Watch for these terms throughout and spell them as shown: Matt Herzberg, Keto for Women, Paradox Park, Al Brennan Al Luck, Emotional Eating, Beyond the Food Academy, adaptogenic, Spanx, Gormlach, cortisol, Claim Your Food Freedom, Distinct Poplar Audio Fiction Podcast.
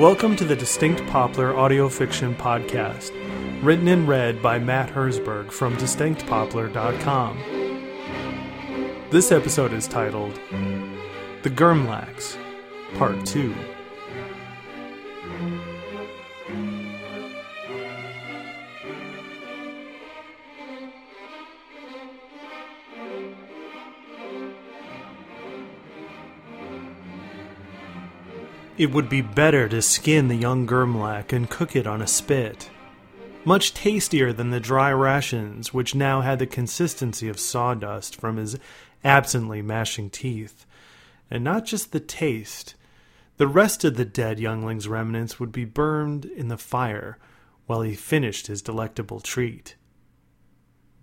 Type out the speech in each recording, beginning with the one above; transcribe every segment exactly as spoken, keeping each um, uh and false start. Welcome to the Distinct Poplar Audio Fiction Podcast, written and read by Matt Herzberg from distinct poplar dot com. This episode is titled The Gormlachs, Part two. It would be better to skin the young Gormlach and cook it on a spit. Much tastier than the dry rations, which now had the consistency of sawdust from his absently mashing teeth. And not just the taste. The rest of the dead youngling's remnants would be burned in the fire while he finished his delectable treat.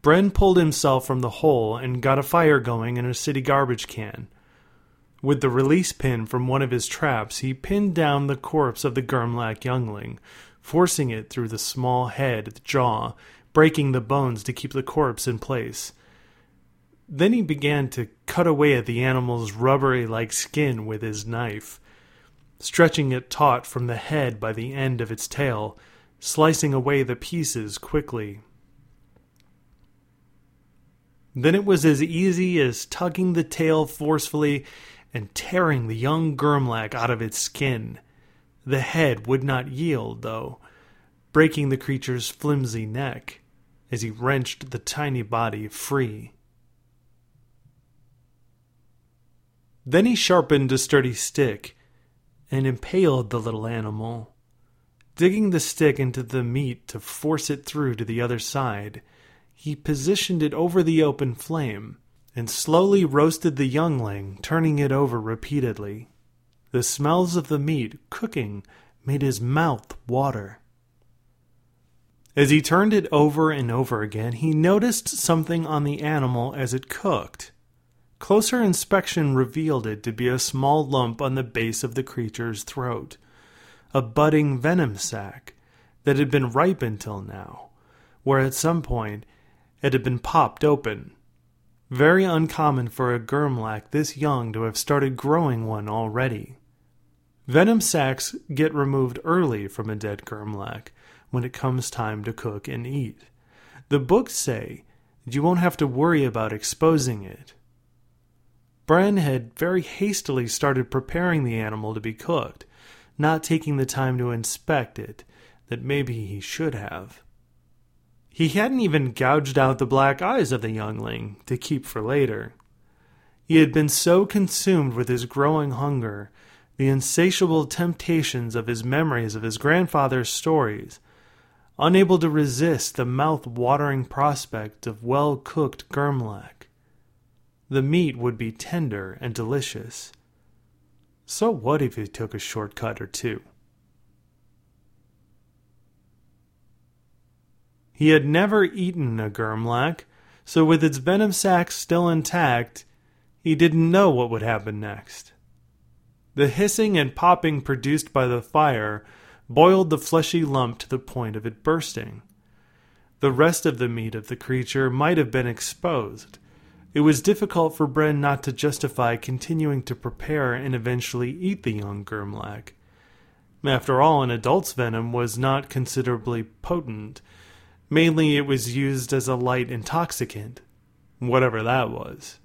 Bren pulled himself from the hole and got a fire going in a city garbage can. With the release pin from one of his traps, he pinned down the corpse of the Gormlach youngling, forcing it through the small head at the jaw, breaking the bones to keep the corpse in place. Then he began to cut away at the animal's rubbery-like skin with his knife, stretching it taut from the head by the end of its tail, slicing away the pieces quickly. Then it was as easy as tugging the tail forcefully and tearing the young Gormlach out of its skin. The head would not yield, though, breaking the creature's flimsy neck as he wrenched the tiny body free. Then he sharpened a sturdy stick and impaled the little animal, digging the stick into the meat to force it through to the other side. He positioned it over the open flame and slowly roasted the youngling, turning it over repeatedly. The smells of the meat cooking made his mouth water. As he turned it over and over again, he noticed something on the animal as it cooked. Closer inspection revealed it to be a small lump on the base of the creature's throat, a budding venom sac that had been ripened till now, where at some point it had been popped open. Very uncommon for a Gormlach this young to have started growing one already. Venom sacs get removed early from a dead Gormlach when it comes time to cook and eat. The books say that you won't have to worry about exposing it. Bren had very hastily started preparing the animal to be cooked, not taking the time to inspect it that maybe he should have. He hadn't even gouged out the black eyes of the youngling to keep for later. He had been so consumed with his growing hunger, the insatiable temptations of his memories of his grandfather's stories, unable to resist the mouth-watering prospect of well-cooked Gormlach. The meat would be tender and delicious. So what if he took a shortcut or two? He had never eaten a Gormlach, so with its venom sac still intact, he didn't know what would happen next. The hissing and popping produced by the fire boiled the fleshy lump to the point of it bursting. The rest of the meat of the creature might have been exposed. It was difficult for Bren not to justify continuing to prepare and eventually eat the young Gormlach. After all, an adult's venom was not considerably potent. Mainly it was used as a light intoxicant, whatever that was.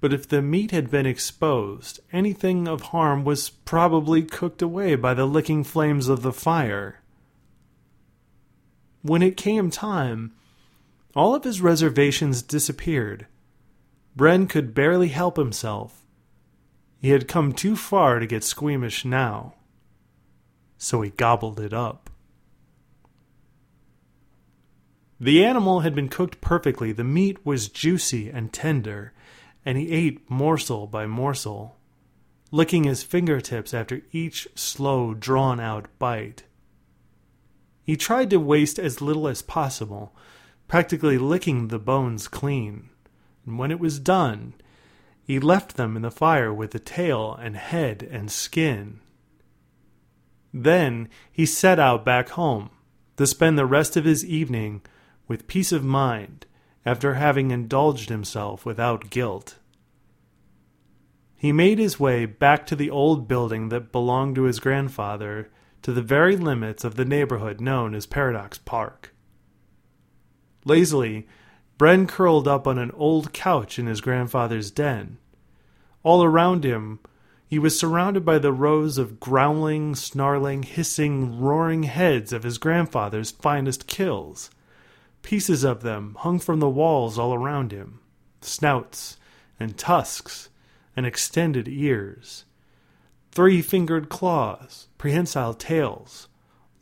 But if the meat had been exposed, anything of harm was probably cooked away by the licking flames of the fire. When it came time, all of his reservations disappeared. Bren could barely help himself. He had come too far to get squeamish now. So he gobbled it up. The animal had been cooked perfectly. The meat was juicy and tender, and he ate morsel by morsel, licking his fingertips after each slow, drawn-out bite. He tried to waste as little as possible, practically licking the bones clean. And when it was done, he left them in the fire with the tail and head and skin. Then he set out back home to spend the rest of his evening with peace of mind, after having indulged himself without guilt. He made his way back to the old building that belonged to his grandfather to the very limits of the neighborhood known as Paradox Park. Lazily, Bren curled up on an old couch in his grandfather's den. All around him, he was surrounded by the rows of growling, snarling, hissing, roaring heads of his grandfather's finest kills. Pieces of them hung from the walls all around him, snouts and tusks and extended ears, three-fingered claws, prehensile tails,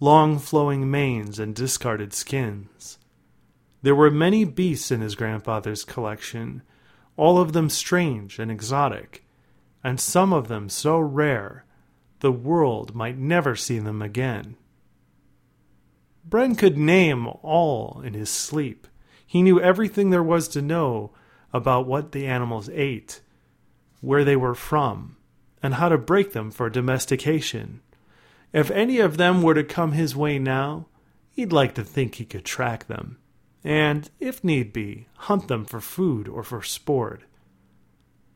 long flowing manes and discarded skins. There were many beasts in his grandfather's collection, all of them strange and exotic, and some of them so rare the world might never see them again. Bren could name all in his sleep. He knew everything there was to know about what the animals ate, where they were from, and how to break them for domestication. If any of them were to come his way now, he'd like to think he could track them, and, if need be, hunt them for food or for sport.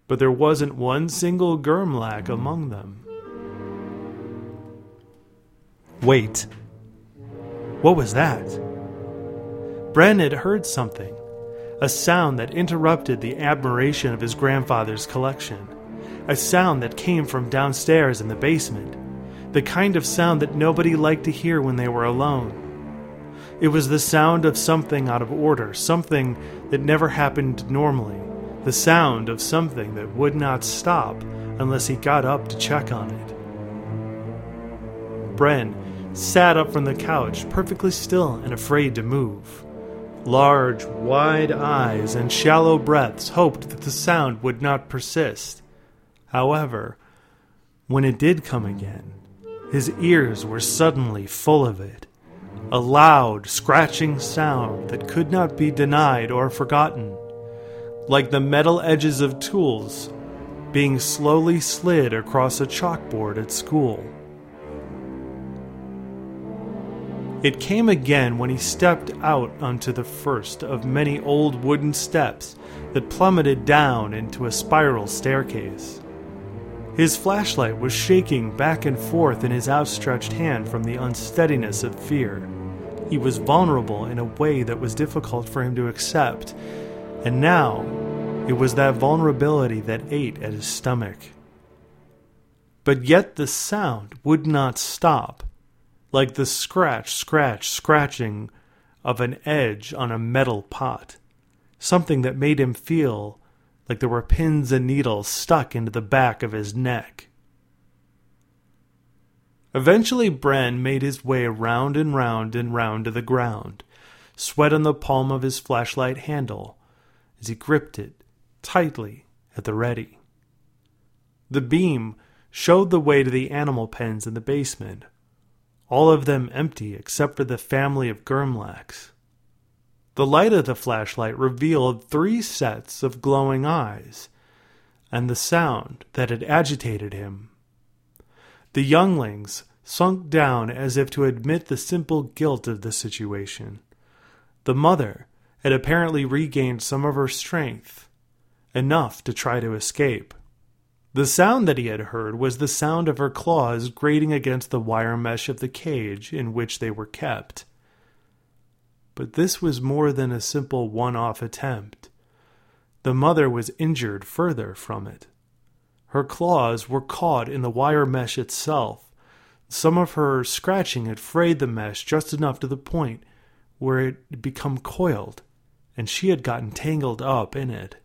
But there wasn't one single Gormlach among them. Wait. What was that? Bren had heard something, a sound that interrupted the admiration of his grandfather's collection, a sound that came from downstairs in the basement, the kind of sound that nobody liked to hear when they were alone. It was the sound of something out of order, something that never happened normally, the sound of something that would not stop unless he got up to check on it. Bren sat up from the couch, perfectly still and afraid to move. Large, wide eyes and shallow breaths hoped that the sound would not persist. However, when it did come again, his ears were suddenly full of it. A loud, scratching sound that could not be denied or forgotten, like the metal edges of tools being slowly slid across a chalkboard at school. It came again when he stepped out onto the first of many old wooden steps that plummeted down into a spiral staircase. His flashlight was shaking back and forth in his outstretched hand from the unsteadiness of fear. He was vulnerable in a way that was difficult for him to accept, and now it was that vulnerability that ate at his stomach. But yet the sound would not stop, like the scratch, scratch, scratching of an edge on a metal pot, something that made him feel like there were pins and needles stuck into the back of his neck. Eventually, Bren made his way round and round and round to the ground, sweat on the palm of his flashlight handle as he gripped it tightly at the ready. The beam showed the way to the animal pens in the basement, all of them empty except for the family of Gormlachs. The light of the flashlight revealed three sets of glowing eyes, and the sound that had agitated him. The younglings sunk down as if to admit the simple guilt of the situation. The mother had apparently regained some of her strength, enough to try to escape. The sound that he had heard was the sound of her claws grating against the wire mesh of the cage in which they were kept. But this was more than a simple one-off attempt. The mother was injured further from it. Her claws were caught in the wire mesh itself. Some of her scratching had frayed the mesh just enough to the point where it had become coiled, and she had gotten tangled up in it.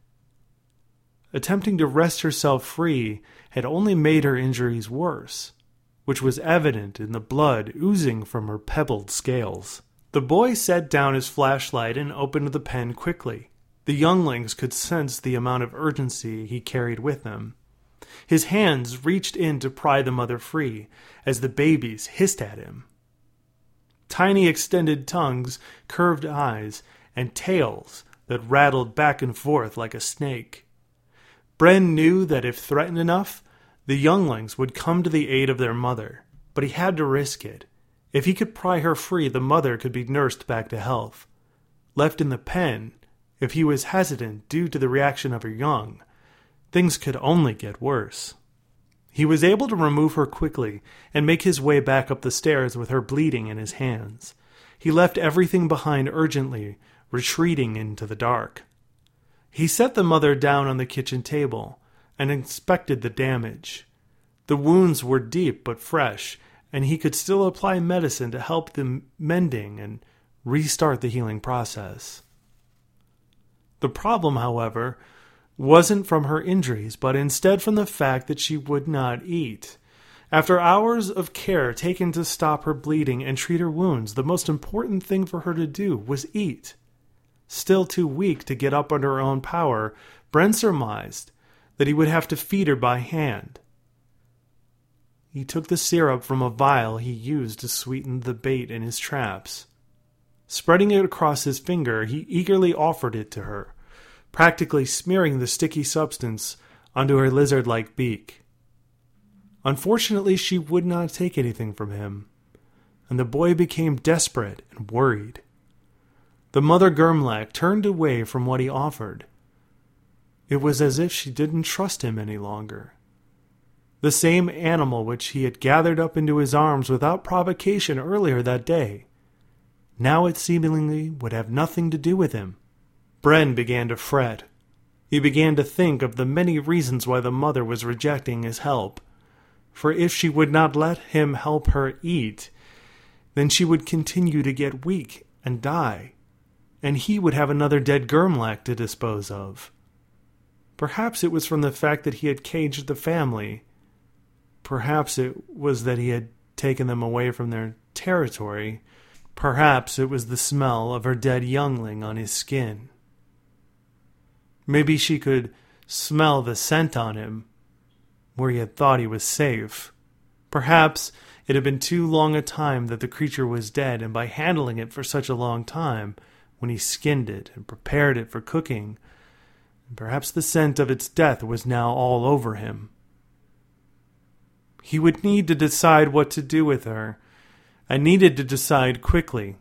Attempting to wrest herself free had only made her injuries worse, which was evident in the blood oozing from her pebbled scales. The boy set down his flashlight and opened the pen quickly. The younglings could sense the amount of urgency he carried with him. His hands reached in to pry the mother free as the babies hissed at him. Tiny extended tongues, curved eyes, and tails that rattled back and forth like a snake. Bren knew that if threatened enough, the younglings would come to the aid of their mother, but he had to risk it. If he could pry her free, the mother could be nursed back to health. Left in the pen, if he was hesitant due to the reaction of her young, things could only get worse. He was able to remove her quickly and make his way back up the stairs with her bleeding in his hands. He left everything behind urgently, retreating into the dark. He set the mother down on the kitchen table and inspected the damage. The wounds were deep but fresh, and he could still apply medicine to help the mending and restart the healing process. The problem, however, wasn't from her injuries, but instead from the fact that she would not eat. After hours of care taken to stop her bleeding and treat her wounds, the most important thing for her to do was eat. Still too weak to get up under her own power, Brent surmised that he would have to feed her by hand. He took the syrup from a vial he used to sweeten the bait in his traps. Spreading it across his finger, he eagerly offered it to her, practically smearing the sticky substance onto her lizard-like beak. Unfortunately, she would not take anything from him, and the boy became desperate and worried. The mother Gormlach turned away from what he offered. It was as if she didn't trust him any longer. The same animal which he had gathered up into his arms without provocation earlier that day. Now it seemingly would have nothing to do with him. Bren began to fret. He began to think of the many reasons why the mother was rejecting his help. For if she would not let him help her eat, then she would continue to get weak and die, and he would have another dead Gormlach to dispose of. Perhaps it was from the fact that he had caged the family. Perhaps it was that he had taken them away from their territory. Perhaps it was the smell of her dead youngling on his skin. Maybe she could smell the scent on him, where he had thought he was safe. Perhaps it had been too long a time that the creature was dead, and by handling it for such a long time, when he skinned it and prepared it for cooking, perhaps the scent of its death was now all over him. He would need to decide what to do with her, and needed to decide quickly.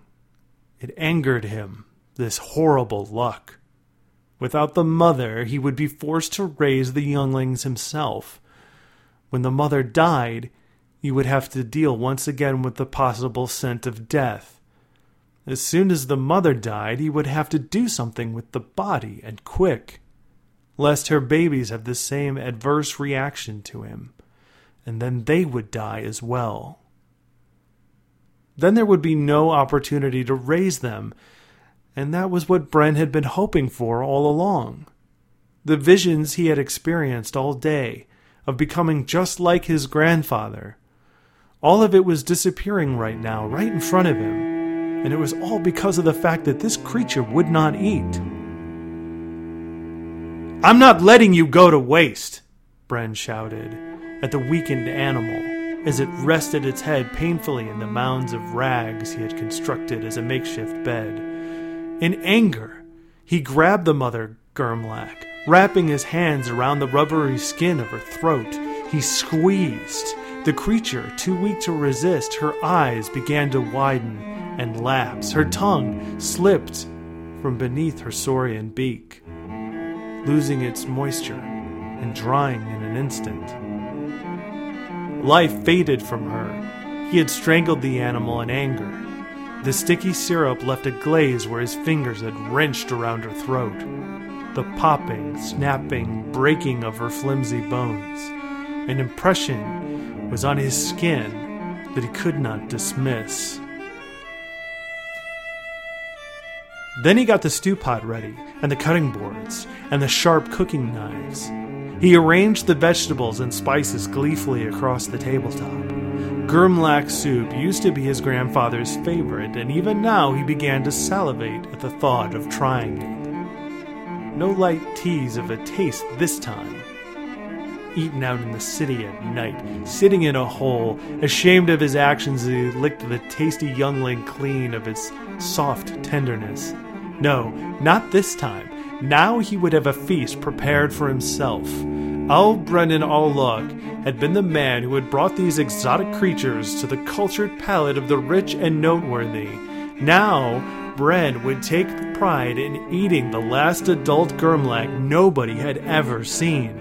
It angered him, this horrible luck. Without the mother, he would be forced to raise the younglings himself. When the mother died, he would have to deal once again with the possible scent of death. As soon as the mother died, he would have to do something with the body, and quick, lest her babies have the same adverse reaction to him, and then they would die as well. Then there would be no opportunity to raise them, and that was what Bren had been hoping for all along. The visions he had experienced all day of becoming just like his grandfather, all of it was disappearing right now, right in front of him. And it was all because of the fact that this creature would not eat. "I'm not letting you go to waste," Bren shouted at the weakened animal as it rested its head painfully in the mounds of rags he had constructed as a makeshift bed. In anger, he grabbed the mother Gormlach, wrapping his hands around the rubbery skin of her throat. He squeezed. The creature, too weak to resist, her eyes began to widen and lapse. Her tongue slipped from beneath her saurian beak, losing its moisture and drying in an instant. Life faded from her. He had strangled the animal in anger. The sticky syrup left a glaze where his fingers had wrenched around her throat, the popping, snapping, breaking of her flimsy bones. An impression was on his skin that he could not dismiss. Then he got the stew pot ready, and the cutting boards, and the sharp cooking knives. He arranged the vegetables and spices gleefully across the tabletop. Gormlach soup used to be his grandfather's favorite, and even now he began to salivate at the thought of trying it. No light tease of a taste this time. Eaten out in the city at night, sitting in a hole, ashamed of his actions as he licked the tasty youngling clean of its soft tenderness. No, not this time. Now he would have a feast prepared for himself. Al Brennan Al Luck had been the man who had brought these exotic creatures to the cultured palate of the rich and noteworthy. Now, Bren would take pride in eating the last adult Gormlach nobody had ever seen.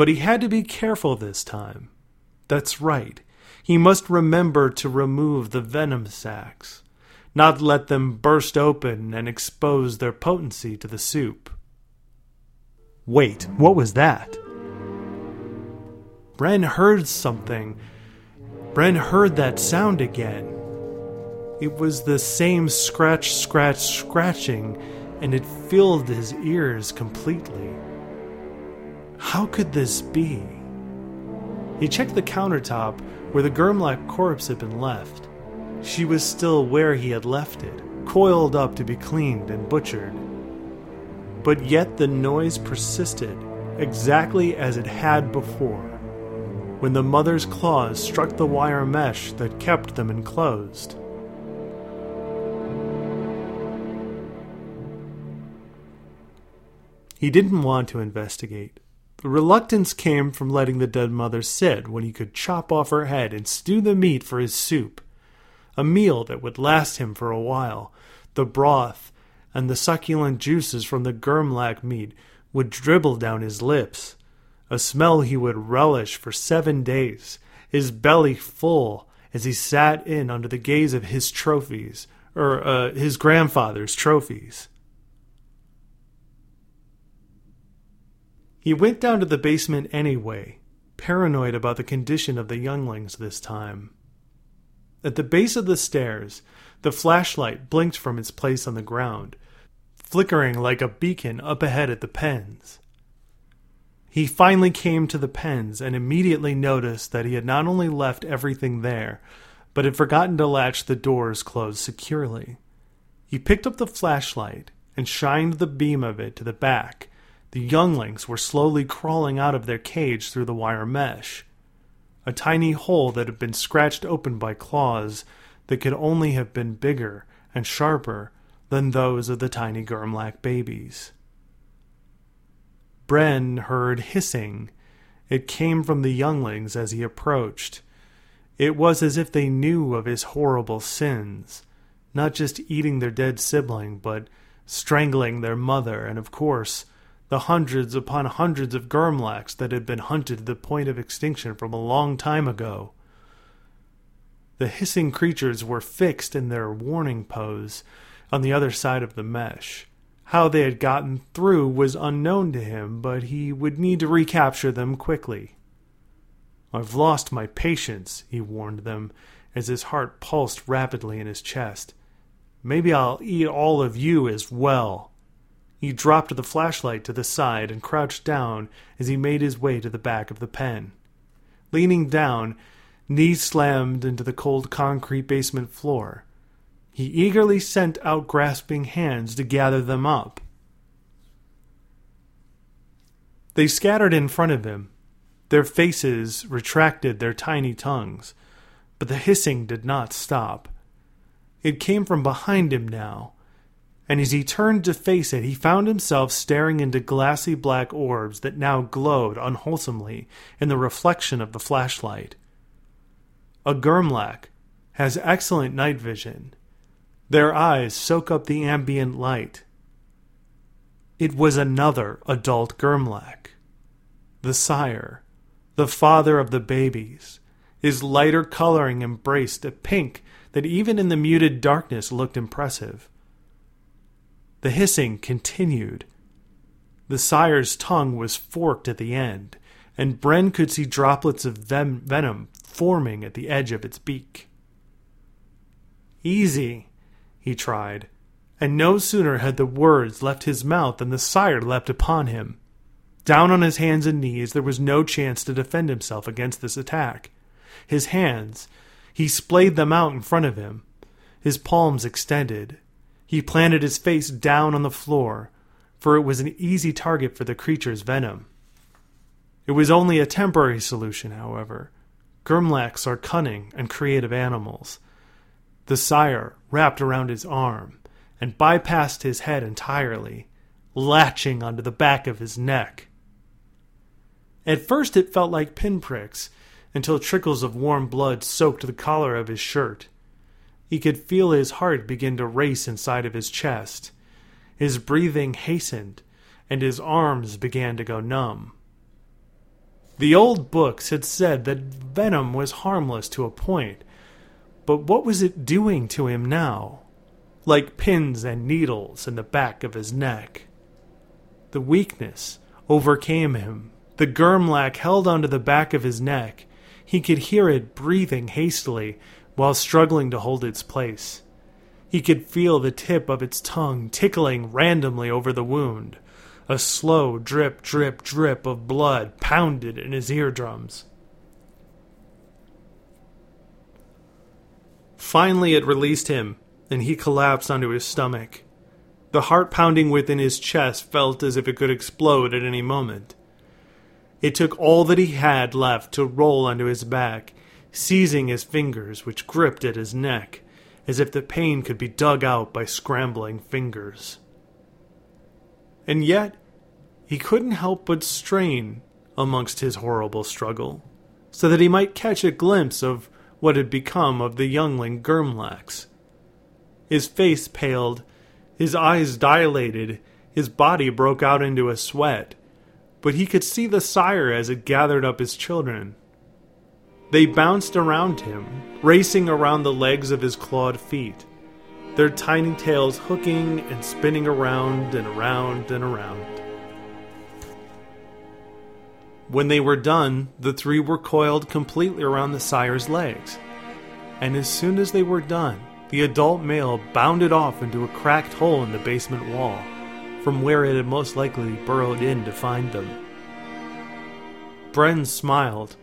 But he had to be careful this time. That's right. He must remember to remove the venom sacs, not let them burst open and expose their potency to the soup. Wait, what was that? Bren heard something. Bren heard that sound again. It was the same scratch, scratch, scratching, and it filled his ears completely. How could this be? He checked the countertop where the Gormlach corpse had been left. She was still where he had left it, coiled up to be cleaned and butchered. But yet the noise persisted, exactly as it had before, when the mother's claws struck the wire mesh that kept them enclosed. He didn't want to investigate. The reluctance came from letting the dead mother sit when he could chop off her head and stew the meat for his soup, a meal that would last him for a while. The broth and the succulent juices from the Gormlach meat would dribble down his lips, a smell he would relish for seven days, his belly full as he sat in under the gaze of his trophies, or uh, his grandfather's trophies. He went down to the basement anyway, paranoid about the condition of the younglings this time. At the base of the stairs, the flashlight blinked from its place on the ground, flickering like a beacon up ahead at the pens. He finally came to the pens and immediately noticed that he had not only left everything there, but had forgotten to latch the doors closed securely. He picked up the flashlight and shined the beam of it to the back. The younglings were slowly crawling out of their cage through the wire mesh, a tiny hole that had been scratched open by claws that could only have been bigger and sharper than those of the tiny Gormlach babies. Bren heard hissing. It came from the younglings as he approached. It was as if they knew of his horrible sins, not just eating their dead sibling, but strangling their mother and, of course, the hundreds upon hundreds of Gormlachs that had been hunted to the point of extinction from a long time ago. The hissing creatures were fixed in their warning pose on the other side of the mesh. How they had gotten through was unknown to him, but he would need to recapture them quickly. "I've lost my patience," he warned them, as his heart pulsed rapidly in his chest. "Maybe I'll eat all of you as well." He dropped the flashlight to the side and crouched down as he made his way to the back of the pen. Leaning down, knees slammed into the cold concrete basement floor. He eagerly sent out grasping hands to gather them up. They scattered in front of him. Their faces retracted their tiny tongues, but the hissing did not stop. It came from behind him now, and as he turned to face it, he found himself staring into glassy black orbs that now glowed unwholesomely in the reflection of the flashlight. A Gormlach has excellent night vision. Their eyes soak up the ambient light. It was another adult Gormlach. The sire, the father of the babies, his lighter coloring embraced a pink that even in the muted darkness looked impressive. The hissing continued. The sire's tongue was forked at the end, and Bren could see droplets of ven- venom forming at the edge of its beak. "Easy," he tried, and no sooner had the words left his mouth than the sire leapt upon him. Down on his hands and knees, there was no chance to defend himself against this attack. His hands, he splayed them out in front of him, his palms extended. He planted his face down on the floor, for it was an easy target for the creature's venom. It was only a temporary solution, however. Gormlachs are cunning and creative animals. The sire wrapped around his arm and bypassed his head entirely, latching onto the back of his neck. At first it felt like pinpricks, until trickles of warm blood soaked the collar of his shirt. He could feel his heart begin to race inside of his chest. His breathing hastened, and his arms began to go numb. The old books had said that venom was harmless to a point, but what was it doing to him now? Like pins and needles in the back of his neck. The weakness overcame him. The Gormlach held onto the back of his neck. He could hear it breathing hastily while struggling to hold its place. He could feel the tip of its tongue tickling randomly over the wound. A slow drip, drip, drip of blood pounded in his eardrums. Finally it released him, and he collapsed onto his stomach. The heart pounding within his chest felt as if it could explode at any moment. It took all that he had left to roll onto his back, seizing his fingers which gripped at his neck, as if the pain could be dug out by scrambling fingers. And yet, he couldn't help but strain amongst his horrible struggle, so that he might catch a glimpse of what had become of the youngling Gormlach. His face paled, his eyes dilated, his body broke out into a sweat, but he could see the sire as it gathered up his children. They bounced around him, racing around the legs of his clawed feet, their tiny tails hooking and spinning around and around and around. When they were done, the three were coiled completely around the sire's legs, and as soon as they were done, the adult male bounded off into a cracked hole in the basement wall, from where it had most likely burrowed in to find them. Bren smiled.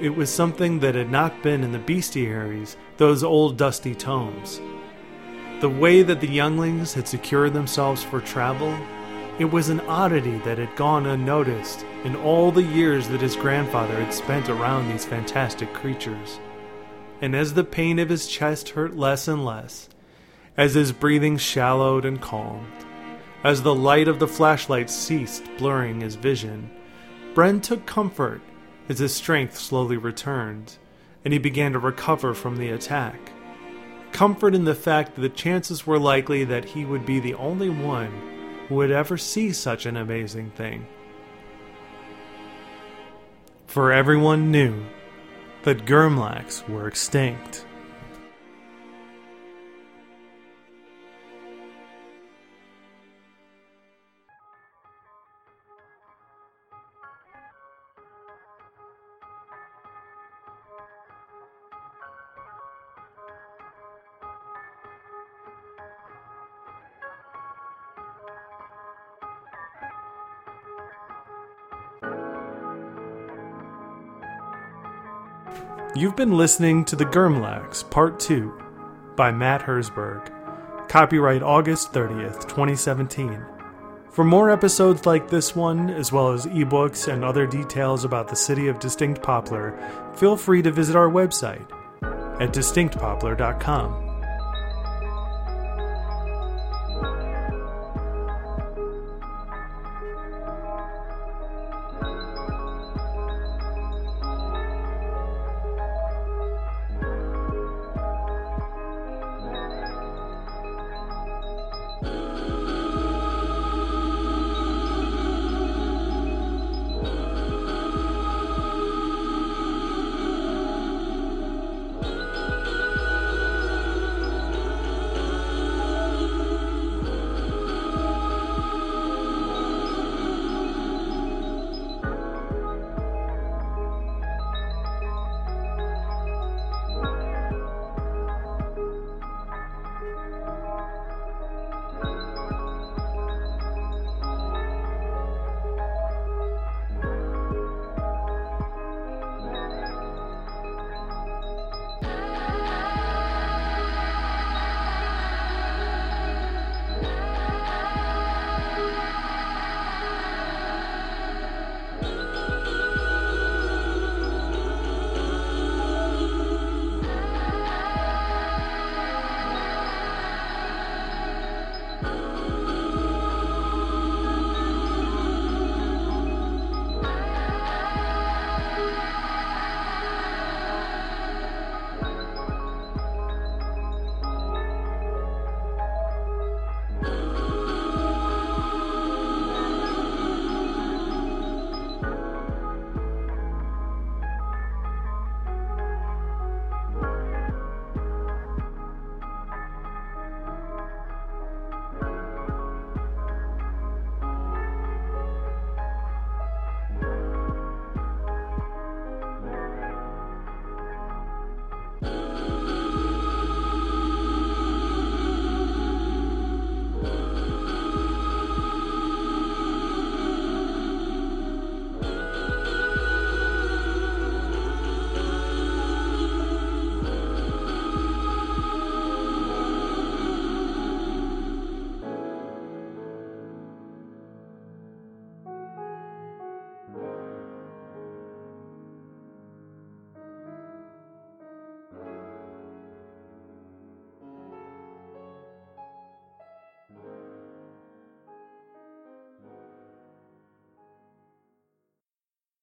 It was something that had not been in the bestiaries, those old dusty tomes. The way that the younglings had secured themselves for travel, it was an oddity that had gone unnoticed in all the years that his grandfather had spent around these fantastic creatures. And as the pain of his chest hurt less and less, as his breathing shallowed and calmed, as the light of the flashlight ceased blurring his vision, Bren took comfort as his strength slowly returned, and he began to recover from the attack. Comfort in the fact that the chances were likely that he would be the only one who would ever see such an amazing thing. For everyone knew that Gormlachs were extinct. You've been listening to The Gormlachs, Part two, by Matt Herzberg. Copyright August thirtieth, twenty seventeen. For more episodes like this one, as well as ebooks and other details about the city of Distinct Poplar, feel free to visit our website at distinct poplar dot com.